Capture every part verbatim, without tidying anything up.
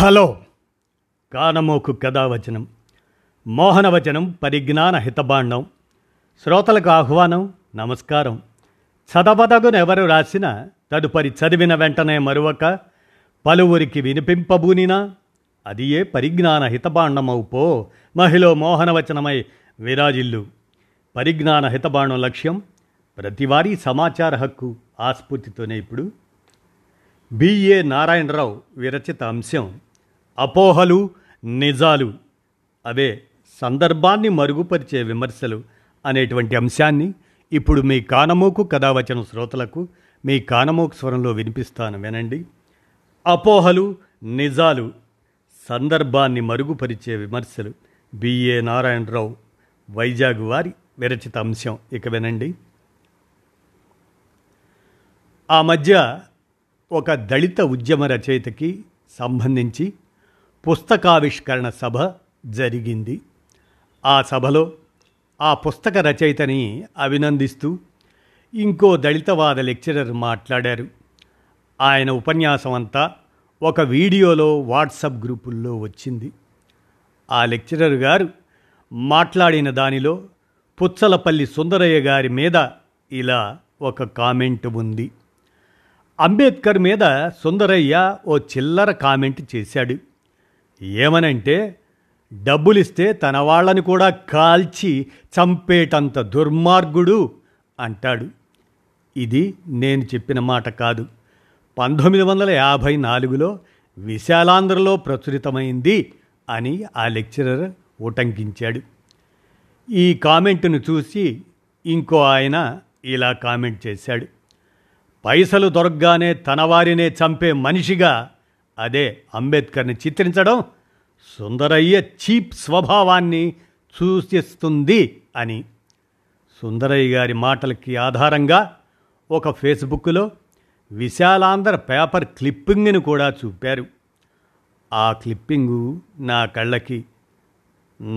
Hello కానమోకు కథావచనం, మోహనవచనం, పరిజ్ఞాన హితభాండం. శ్రోతలకు ఆహ్వానం, నమస్కారం. చదవదగునెవరు రాసిన తదుపరి చదివిన వెంటనే మరువక పలువురికి వినిపింపబూనినా అది ఏ పరిజ్ఞాన హితభాండమవుపో మహిళ మోహనవచనమై విరాజిల్లు. పరిజ్ఞాన హితభాండం లక్ష్యం ప్రతివారీ సమాచార హక్కు ఆస్ఫూర్తితోనే ఇప్పుడు బి ఏ నారాయణరావు విరచిత అంశం అపోహలు నిజాలు, అవే సందర్భాన్ని మరుగుపరిచే విమర్శలు అనేటువంటి అంశాన్ని ఇప్పుడు మీ కానమోకు కథావచన శ్రోతలకు మీ కానమోకు స్వరంలో వినిపిస్తాను, వినండి. అపోహలు నిజాలు, సందర్భాన్ని మరుగుపరిచే విమర్శలు, బి ఏ నారాయణరావు వైజాగ్ వారి విరచిత అంశం. ఇక వినండి. ఆ మధ్య ఒక దళిత ఉద్యమ రచయితకి సంబంధించి పుస్తకావిష్కరణ సభ జరిగింది. ఆ సభలో ఆ పుస్తక రచయితని అభినందిస్తూ ఇంకో దళితవాద లెక్చరర్ మాట్లాడారు. ఆయన ఉపన్యాసం అంతా ఒక వీడియోలో వాట్సాప్ గ్రూపుల్లో వచ్చింది. ఆ లెక్చరర్ గారు మాట్లాడిన దానిలో పుచ్చలపల్లి సుందరయ్య గారి మీద ఇలా ఒక కామెంట్ ఉంది. అంబేద్కర్ మీద సుందరయ్య ఓ చిల్లర కామెంట్ చేశాడు. ఏమనంటే, డబ్బులిస్తే తన వాళ్ళని కూడా కాల్చి చంపేటంత దుర్మార్గుడు అంటాడు. ఇది నేను చెప్పిన మాట కాదు. పంతొమ్మిది వందల యాభై నాలుగులో విశాలాంధ్రలో ప్రచురితమైంది అని ఆ లెక్చరర్ ఉటంకించాడు. ఈ కామెంట్ను చూసి ఇంకో ఆయన ఇలా కామెంట్ చేశాడు. పైసలు దొరకగానే తనవారినే చంపే మనిషిగా అదే అంబేద్కర్ని చిత్రించడం సుందరయ్య చీప్ స్వభావాన్ని సూచిస్తుంది అని. సుందరయ్య గారి మాటలకి ఆధారంగా ఒక ఫేస్బుక్లో విశాలాంధ్ర పేపర్ క్లిప్పింగ్ను కూడా చూపారు. ఆ క్లిప్పింగు నా కళ్ళకి,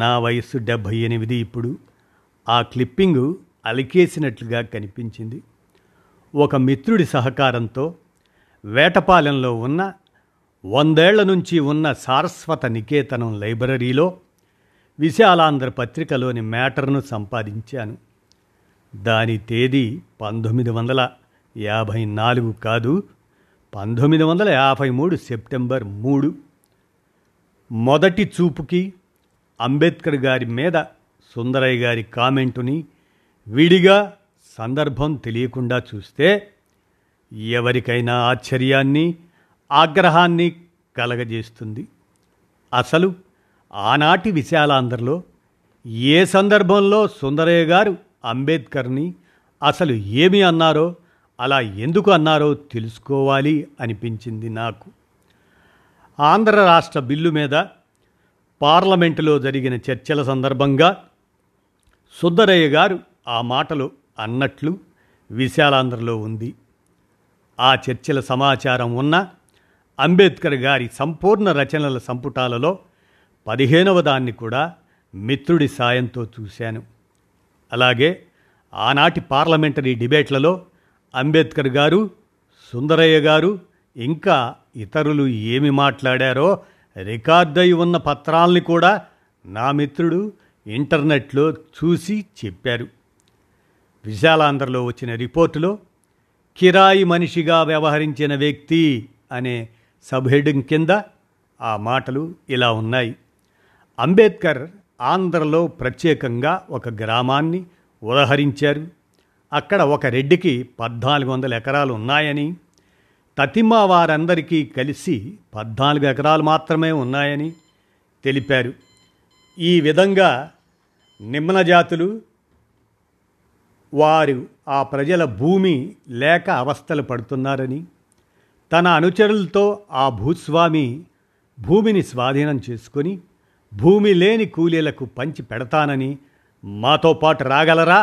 నా వయస్సు డెబ్భై ఎనిమిది ఇప్పుడు, ఆ క్లిప్పింగు అలికేసినట్లుగా కనిపించింది. ఒక మిత్రుడి సహకారంతో వేటపాలెంలో ఉన్న వందేళ్ల నుంచి ఉన్న సారస్వత నికేతనం లైబ్రరీలో విశాలాంధ్ర పత్రికలోని మ్యాటర్ను సంపాదించాను. దాని తేదీ పంతొమ్మిది వందల యాభై నాలుగు కాదు, పంతొమ్మిది వందల యాభై మూడు సెప్టెంబర్ మూడు. మొదటి చూపుకి అంబేద్కర్ గారి మీద సుందరయ్య గారి కామెంటుని విడిగా, సందర్భం తెలియకుండా చూస్తే ఎవరికైనా ఆశ్చర్యాన్ని, ఆగ్రహాన్ని కలగజేస్తుంది. అసలు ఆనాటి విశాలాంధ్రలో ఏ సందర్భంలో సుందరయ్య గారు అంబేద్కర్ని అసలు ఏమి అన్నారో, అలా ఎందుకు అన్నారో తెలుసుకోవాలి అనిపించింది నాకు. ఆంధ్ర రాష్ట్ర బిల్లు మీద పార్లమెంటులో జరిగిన చర్చల సందర్భంగా సుందరయ్య గారు ఆ మాటలు అన్నట్లు విశాలాంధ్రలో ఉంది. ఆ చర్చల సమాచారం ఉన్న అంబేద్కర్ గారి సంపూర్ణ రచనల సంపుటాలలో పదిహేనవ దాన్ని కూడా మిత్రుడి సాయంతో చూశాను. అలాగే ఆనాటి పార్లమెంటరీ డిబేట్లలో అంబేద్కర్ గారు, సుందరయ్య గారు, ఇంకా ఇతరులు ఏమి మాట్లాడారో రికార్డై ఉన్న పత్రాల్ని కూడా నా మిత్రుడు ఇంటర్నెట్లో చూసి చెప్పారు. విశాలాంధ్రలో వచ్చిన రిపోర్టులో కిరాయి మనిషిగా వ్యవహరించిన వ్యక్తి అనే సబ్ హెడ్డింగ్ కింద ఆ మాటలు ఇలా ఉన్నాయి. అంబేద్కర్ ఆంధ్రలో ప్రత్యేకంగా ఒక గ్రామాన్ని ఉదహరించారు. అక్కడ ఒక రెడ్డికి పద్నాలుగు వందల ఎకరాలు ఉన్నాయని, తతిమా వారందరికీ కలిసి పద్నాలుగు ఎకరాలు మాత్రమే ఉన్నాయని తెలిపారు. ఈ విధంగా నిమ్నజాతులు, వారు ఆ ప్రజల భూమి లేక అవస్థలు పడుతున్నారని, తన అనుచరులతో ఆ భూస్వామి భూమిని స్వాధీనం చేసుకొని భూమి లేని కూలీలకు పంచి పెడతానని మాతో పాటు రాగలరా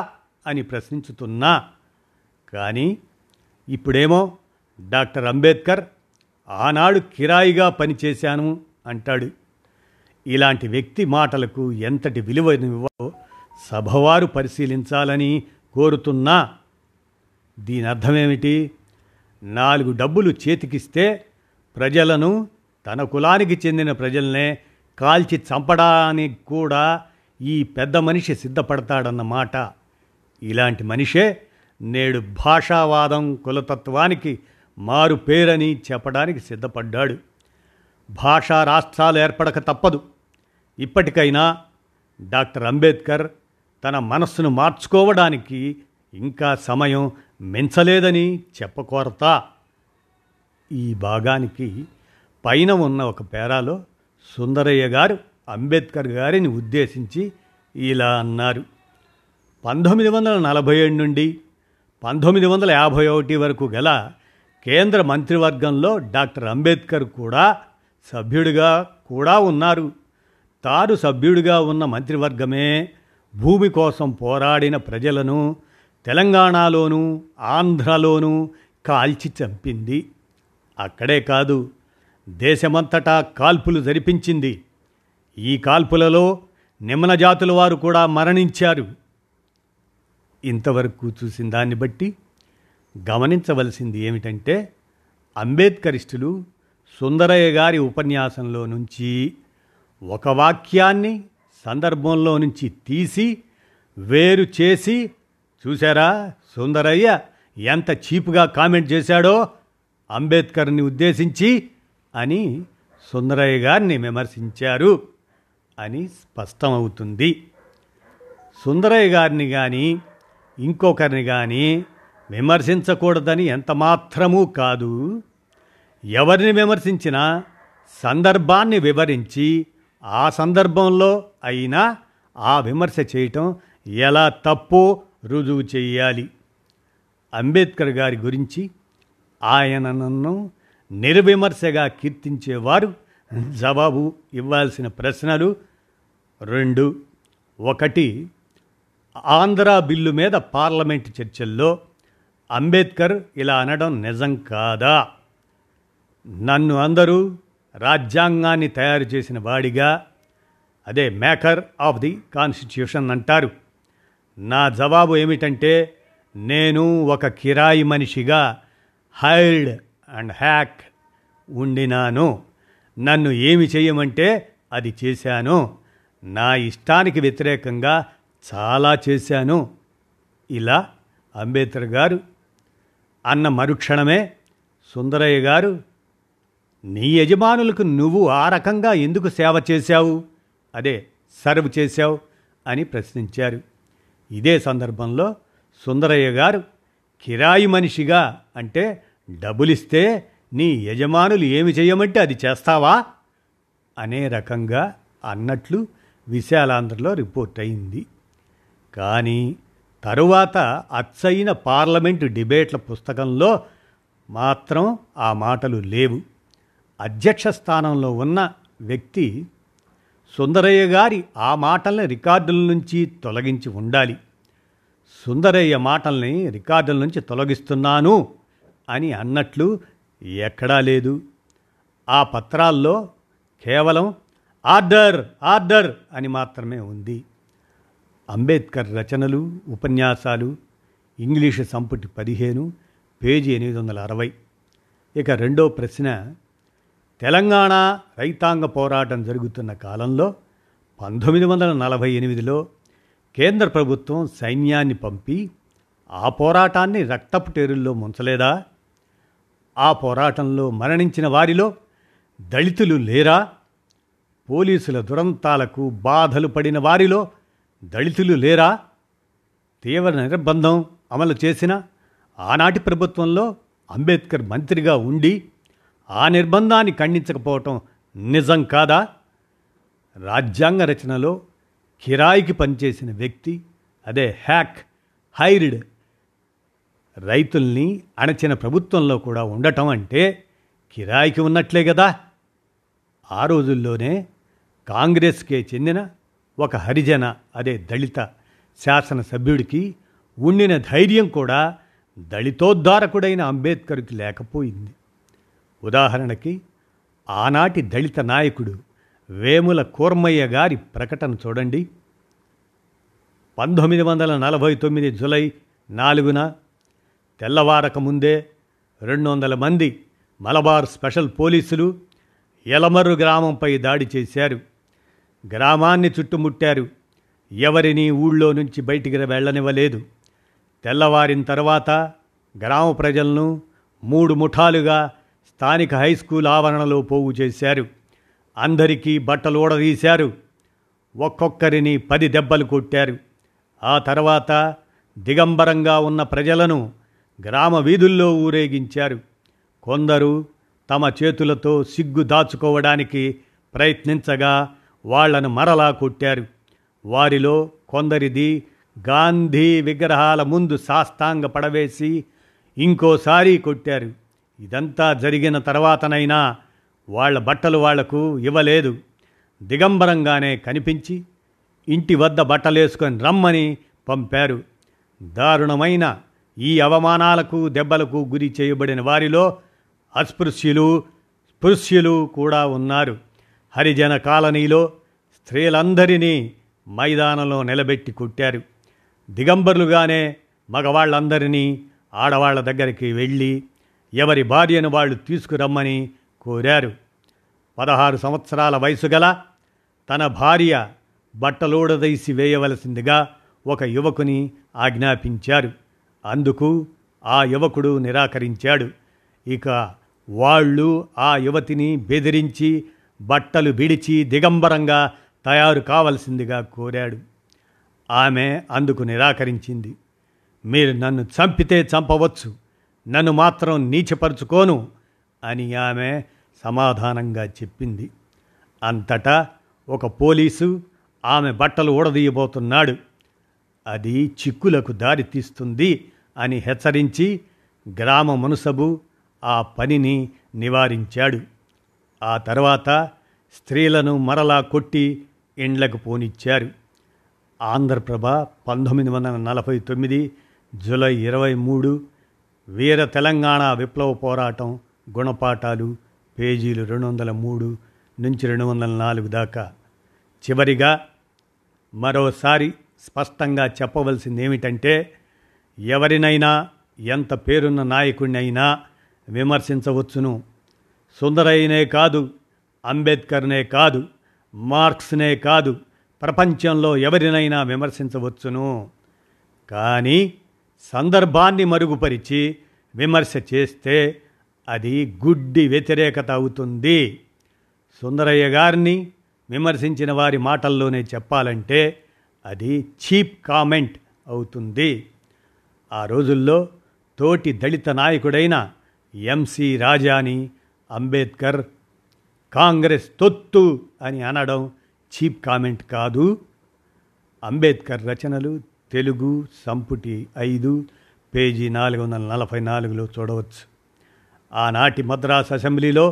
అని ప్రశ్నించుతున్నా, కానీ ఇప్పుడేమో డాక్టర్ అంబేద్కర్ ఆనాడు కిరాయిగా పనిచేశాను అంటాడు. ఇలాంటి వ్యక్తి మాటలకు ఎంతటి విలువనివ్వాలో సభవారు పరిశీలించాలని కోరుతున్నా. దీని అర్థమేమిటి? నాలుగు డబ్బులు చేతికిస్తే ప్రజలను తన కులానికి చెందిన ప్రజల్నే కాల్చి చంపడానికి కూడా ఈ పెద్ద మనిషి సిద్ధపడతాడన్నమాట. ఇలాంటి మనిషే నేడు భాషావాదం కులతత్వానికి మారు పేరని చెప్పడానికి సిద్ధపడ్డాడు. భాషా రాష్ట్రాలు ఏర్పడక తప్పదు. ఇప్పటికైనా డాక్టర్ అంబేద్కర్ తన మనస్సును మార్చుకోవడానికి ఇంకా సమయం మించలేదని చెప్పకొరత. ఈ భాగానికి పైన ఉన్న ఒక పేరాలో సుందరయ్య గారు అంబేద్కర్ గారిని ఉద్దేశించి ఇలా అన్నారు. పంతొమ్మిది వందల నలభై ఏడు నుండి పంతొమ్మిది వందల యాభై ఒకటి వరకు గల కేంద్ర మంత్రివర్గంలో డాక్టర్ అంబేద్కర్ కూడా సభ్యుడిగా కూడా ఉన్నారు. తాను సభ్యుడిగా ఉన్న మంత్రివర్గమే భూమి కోసం పోరాడిన ప్రజలను తెలంగాణలోనూ ఆంధ్రలోనూ కాల్చి చంపింది. అక్కడే కాదు, దేశమంతటా కాల్పులు జరిపించింది. ఈ కాల్పులలో నిమ్న జాతుల వారు కూడా మరణించారు. ఇంతవరకు చూసిన దాన్ని బట్టి గమనించవలసింది ఏమిటంటే, అంబేద్కరిస్టులు సుందరయ్య గారి ఉపన్యాసంలో నుంచి ఒక వాక్యాన్ని సందర్భంలో నుంచి తీసి వేరు చేసి, చూసారా సుందరయ్య ఎంత చీప్గా కామెంట్ చేశాడో అంబేద్కర్ని ఉద్దేశించి అని సుందరయ్య గారిని విమర్శించారు అని స్పష్టమవుతుంది. సుందరయ్య గారిని కానీ ఇంకొకరిని కానీ విమర్శించకూడదని ఎంతమాత్రమూ కాదు. ఎవరిని విమర్శించినా సందర్భాన్ని వివరించి ఆ సందర్భంలో అయినా ఆ విమర్శ చేయటం ఎలా తప్పో రుజువు చేయాలి. అంబేద్కర్ గారి గురించి ఆయనను నిర్విమర్శగా కీర్తించేవారు జవాబు ఇవ్వాల్సిన ప్రశ్నలు రెండు. ఒకటి, ఆంధ్ర బిల్లు మీద పార్లమెంటు చర్చల్లో అంబేద్కర్ ఇలా అనడం నిజం కాదా? నన్ను అందరూ రాజ్యాంగాన్ని తయారు చేసిన వాడిగా, అదే మేకర్ ఆఫ్ ది కాన్స్టిట్యూషన్ అంటారు. నా జవాబు ఏమిటంటే, నేను ఒక కిరాయి మనిషిగా హైర్డ్ అండ్ హ్యాక్ ఉండినాను. నన్ను ఏమి చేయమంటే అది చేశాను. నా ఇష్టానికి వ్యతిరేకంగా చాలా చేశాను. ఇలా అంబేద్కర్ గారు అన్న మరుక్షణమే సుందరయ్య గారు, నీ యజమానులకు నువ్వు ఆ రకంగా ఎందుకు సేవ చేశావు, అదే సర్వ్ చేశావు అని ప్రశ్నించారు. ఇదే సందర్భంలో సుందరయ్య గారు, కిరాయి మనిషిగా అంటే డబ్బులిస్తే నీ యజమానులు ఏమి చేయమంటే అది చేస్తావా అనే రకంగా అన్నట్లు విశాలాంధ్రలో రిపోర్ట్ అయింది. కానీ తరువాత అచ్చయిన పార్లమెంటు డిబేట్ల పుస్తకంలో మాత్రం ఆ మాటలు లేవు. అధ్యక్ష స్థానంలో ఉన్న వ్యక్తి సుందరయ్య గారి ఆ మాటల్ని రికార్డుల నుంచి తొలగించి ఉండాలి. సుందరయ్య మాటల్ని రికార్డుల నుంచి తొలగిస్తున్నాను అని అన్నట్లు ఎక్కడా లేదు. ఆ పత్రాల్లో కేవలం ఆర్డర్ ఆర్డర్ అని మాత్రమే ఉంది. అంబేద్కర్ రచనలు, ఉపన్యాసాలు, ఇంగ్లీషు సంపుటి పదిహేను, పేజీ ఎనిమిది వందల అరవై. ఇక రెండో ప్రశ్న, తెలంగాణ రైతాంగ పోరాటం జరుగుతున్న కాలంలో పంతొమ్మిది వందల నలభై ఎనిమిదిలో కేంద్ర ప్రభుత్వం సైన్యాన్ని పంపి ఆ పోరాటాన్ని రక్తపు టేరుల్లో ముంచలేదా? ఆ పోరాటంలో మరణించిన వారిలో దళితులు లేరా? పోలీసుల దురంతాలకు బాధలు పడిన వారిలో దళితులు లేరా? తీవ్ర నిర్బంధం అమలు చేసిన ఆనాటి ప్రభుత్వంలో అంబేద్కర్ మంత్రిగా ఉండి ఆ నిర్బంధాన్ని ఖండించకపోవటం నిజం కాదా? రాజ్యాంగ రచనలో కిరాయికి పనిచేసిన వ్యక్తి, అదే హ్యాక్ హైర్డ్, రైతుల్ని అణచిన ప్రభుత్వంలో కూడా ఉండటం అంటే కిరాయికి ఉన్నట్లే కదా. ఆ రోజుల్లోనే కాంగ్రెస్కే చెందిన ఒక హరిజన, అదే దళిత శాసనసభ్యుడికి ఉండిన ధైర్యం కూడా దళితోద్ధారకుడైన అంబేద్కర్కి లేకపోయింది. ఉదాహరణకి ఆనాటి దళిత నాయకుడు వేముల కూర్మయ్య గారి ప్రకటన చూడండి. పంతొమ్మిది వందల నలభై తొమ్మిది జూలై నాలుగున తెల్లవారక ముందే రెండు వందల మంది మలబార్ స్పెషల్ పోలీసులు ఎలమరు గ్రామంపై దాడి చేశారు. గ్రామాన్ని చుట్టుముట్టారు. ఎవరిని ఊళ్ళో నుంచి బయటికి వెళ్ళనివ్వలేదు. తెల్లవారిన తర్వాత గ్రామ ప్రజలను మూడు ముఠాలుగా స్థానిక హై స్కూల్ ఆవరణలో పోగు చేశారు. అందరికీ బట్టలు ఊడదీశారు. ఒక్కొక్కరిని పది దెబ్బలు కొట్టారు. ఆ తర్వాత దిగంబరంగా ఉన్న ప్రజలను గ్రామ వీధుల్లో ఊరేగించారు. కొందరు తమ చేతులతో సిగ్గు దాచుకోవడానికి ప్రయత్నించగా వాళ్లను మరలా కొట్టారు. వారిలో కొందరిది గాంధీ విగ్రహాల ముందు సాష్టాంగ పడవేసి ఇంకోసారి కొట్టారు. ఇదంతా జరిగిన తర్వాతనైనా వాళ్ల బట్టలు వాళ్లకు ఇవ్వలేదు. దిగంబరంగానే కనిపించి ఇంటి వద్ద బట్టలేసుకొని రమ్మని పంపారు. దారుణమైన ఈ అవమానాలకు దెబ్బలకు గురి చేయబడిన వారిలో అస్పృశ్యులు స్పృశ్యులు కూడా ఉన్నారు. హరిజన కాలనీలో స్త్రీలందరినీ మైదానంలో నిలబెట్టి కొట్టారు. దిగంబరులుగానే మగవాళ్ళందరినీ ఆడవాళ్ల దగ్గరికి వెళ్ళి ఎవరి భార్యను వాళ్ళు తీసుకురమ్మని కోరారు. పదహారు సంవత్సరాల వయసు గల తన భార్య బట్టలోడదీసి వేయవలసిందిగా ఒక యువకుని ఆజ్ఞాపించారు. అందుకు ఆ యువకుడు నిరాకరించాడు. ఇక వాళ్ళు ఆ యువతిని బెదిరించి బట్టలు విడిచి దిగంబరంగా తయారు కావలసిందిగా కోరాడు. ఆమె అందుకు నిరాకరించింది. మీరు నన్ను చంపితే చంపవచ్చు, నన్ను మాత్రం నీచపరుచుకోను అని ఆమె సమాధానంగా చెప్పింది. అంతటా ఒక పోలీసు ఆమె బట్టలు ఊడదీయబోతున్నాడు, అది చిక్కులకు దారితీస్తుంది అని హెచ్చరించి గ్రామ మునుసబు ఆ పనిని నివారించాడు. ఆ తర్వాత స్త్రీలను మరలా కొట్టి ఇండ్లకు పోనిచ్చారు. ఆంధ్రప్రభ పంతొమ్మిది వందల నలభై తొమ్మిది జూలై ఇరవై మూడు వీర తెలంగాణ విప్లవ పోరాటం గుణపాఠాలు పేజీలు రెండు వందల మూడు నుంచి రెండు వందల నాలుగు దాకా. చివరిగా మరోసారి స్పష్టంగా చెప్పవలసింది ఏమిటంటే, ఎవరినైనా ఎంత పేరున్న నాయకుడినైనా విమర్శించవచ్చును. సుందరయ్యనే కాదు, అంబేద్కర్నే కాదు, మార్క్స్నే కాదు, ప్రపంచంలో ఎవరినైనా విమర్శించవచ్చును. కానీ సందర్భాన్ని మరుగుపరిచి విమర్శ చేస్తే అది గుడ్డి వ్యతిరేకత అవుతుంది. సుందరయ్య గారిని విమర్శించిన వారి మాటల్లోనే చెప్పాలంటే అది చీప్ కామెంట్ అవుతుంది. ఆ రోజుల్లో తోటి దళిత నాయకుడైన ఎంసి రాజాని అంబేద్కర్ కాంగ్రెస్ తొత్తు అని అనడం చీప్ కామెంట్ కాదు. అంబేద్కర్ రచనలు తెలుగు సంపుటి ఐదు పేజీ నాలుగు వందల నలభై నాలుగులో చూడవచ్చు. ఆనాటి మద్రాస్ అసెంబ్లీలో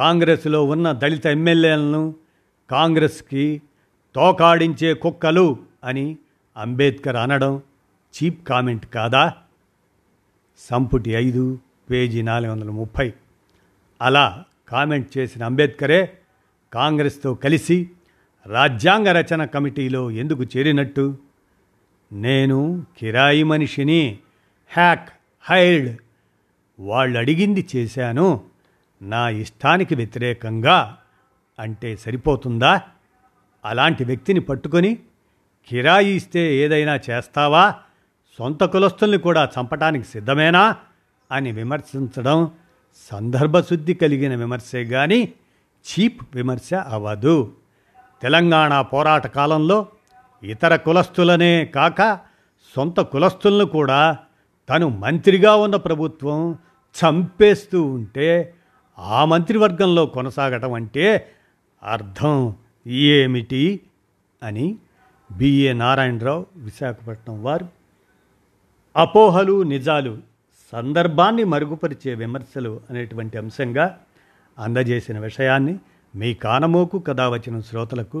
కాంగ్రెస్లో ఉన్న దళిత ఎమ్మెల్యేలను కాంగ్రెస్కి తోకాడించే కుక్కలు అని అంబేద్కర్ అనడం చీప్ కామెంట్ కాదా? సంపుటి ఐదు పేజీ నాలుగు వందల ముప్పై. అలా కామెంట్ చేసిన అంబేద్కరే కాంగ్రెస్తో కలిసి రాజ్యాంగ రచన కమిటీలో ఎందుకు చేరినట్టు? నేను కిరాయి మనిషిని, హ్యాక్ హైల్డ్, వాళ్ళు అడిగింది చేశాను, నా ఇష్టానికి వ్యతిరేకంగా అంటే సరిపోతుందా? అలాంటి వ్యక్తిని పట్టుకొని కిరాయి ఇస్తే ఏదైనా చేస్తావా, సొంత కులస్తుల్ని కూడా చంపటానికి సిద్ధమేనా అని విమర్శించడం సందర్భశుద్ధి కలిగిన విమర్శే కానీ చీప్ విమర్శ అవ్వదు. తెలంగాణ పోరాట కాలంలో ఇతర కులస్తులనే కాక సొంత కులస్తులను కూడా తను మంత్రిగా ఉన్న ప్రభుత్వం చంపేస్తూ ఉంటే ఆ మంత్రివర్గంలో కొనసాగటం అంటే అర్థం ఏమిటి అని బి ఏ నారాయణరావు విశాఖపట్నం వారు అపోహలు నిజాలు సందర్భాన్ని మరుగుపరిచే విమర్శలు అనేటువంటి అంశంగా అందజేసిన విషయాన్ని మీ కానమోకు కథావచనం శ్రోతలకు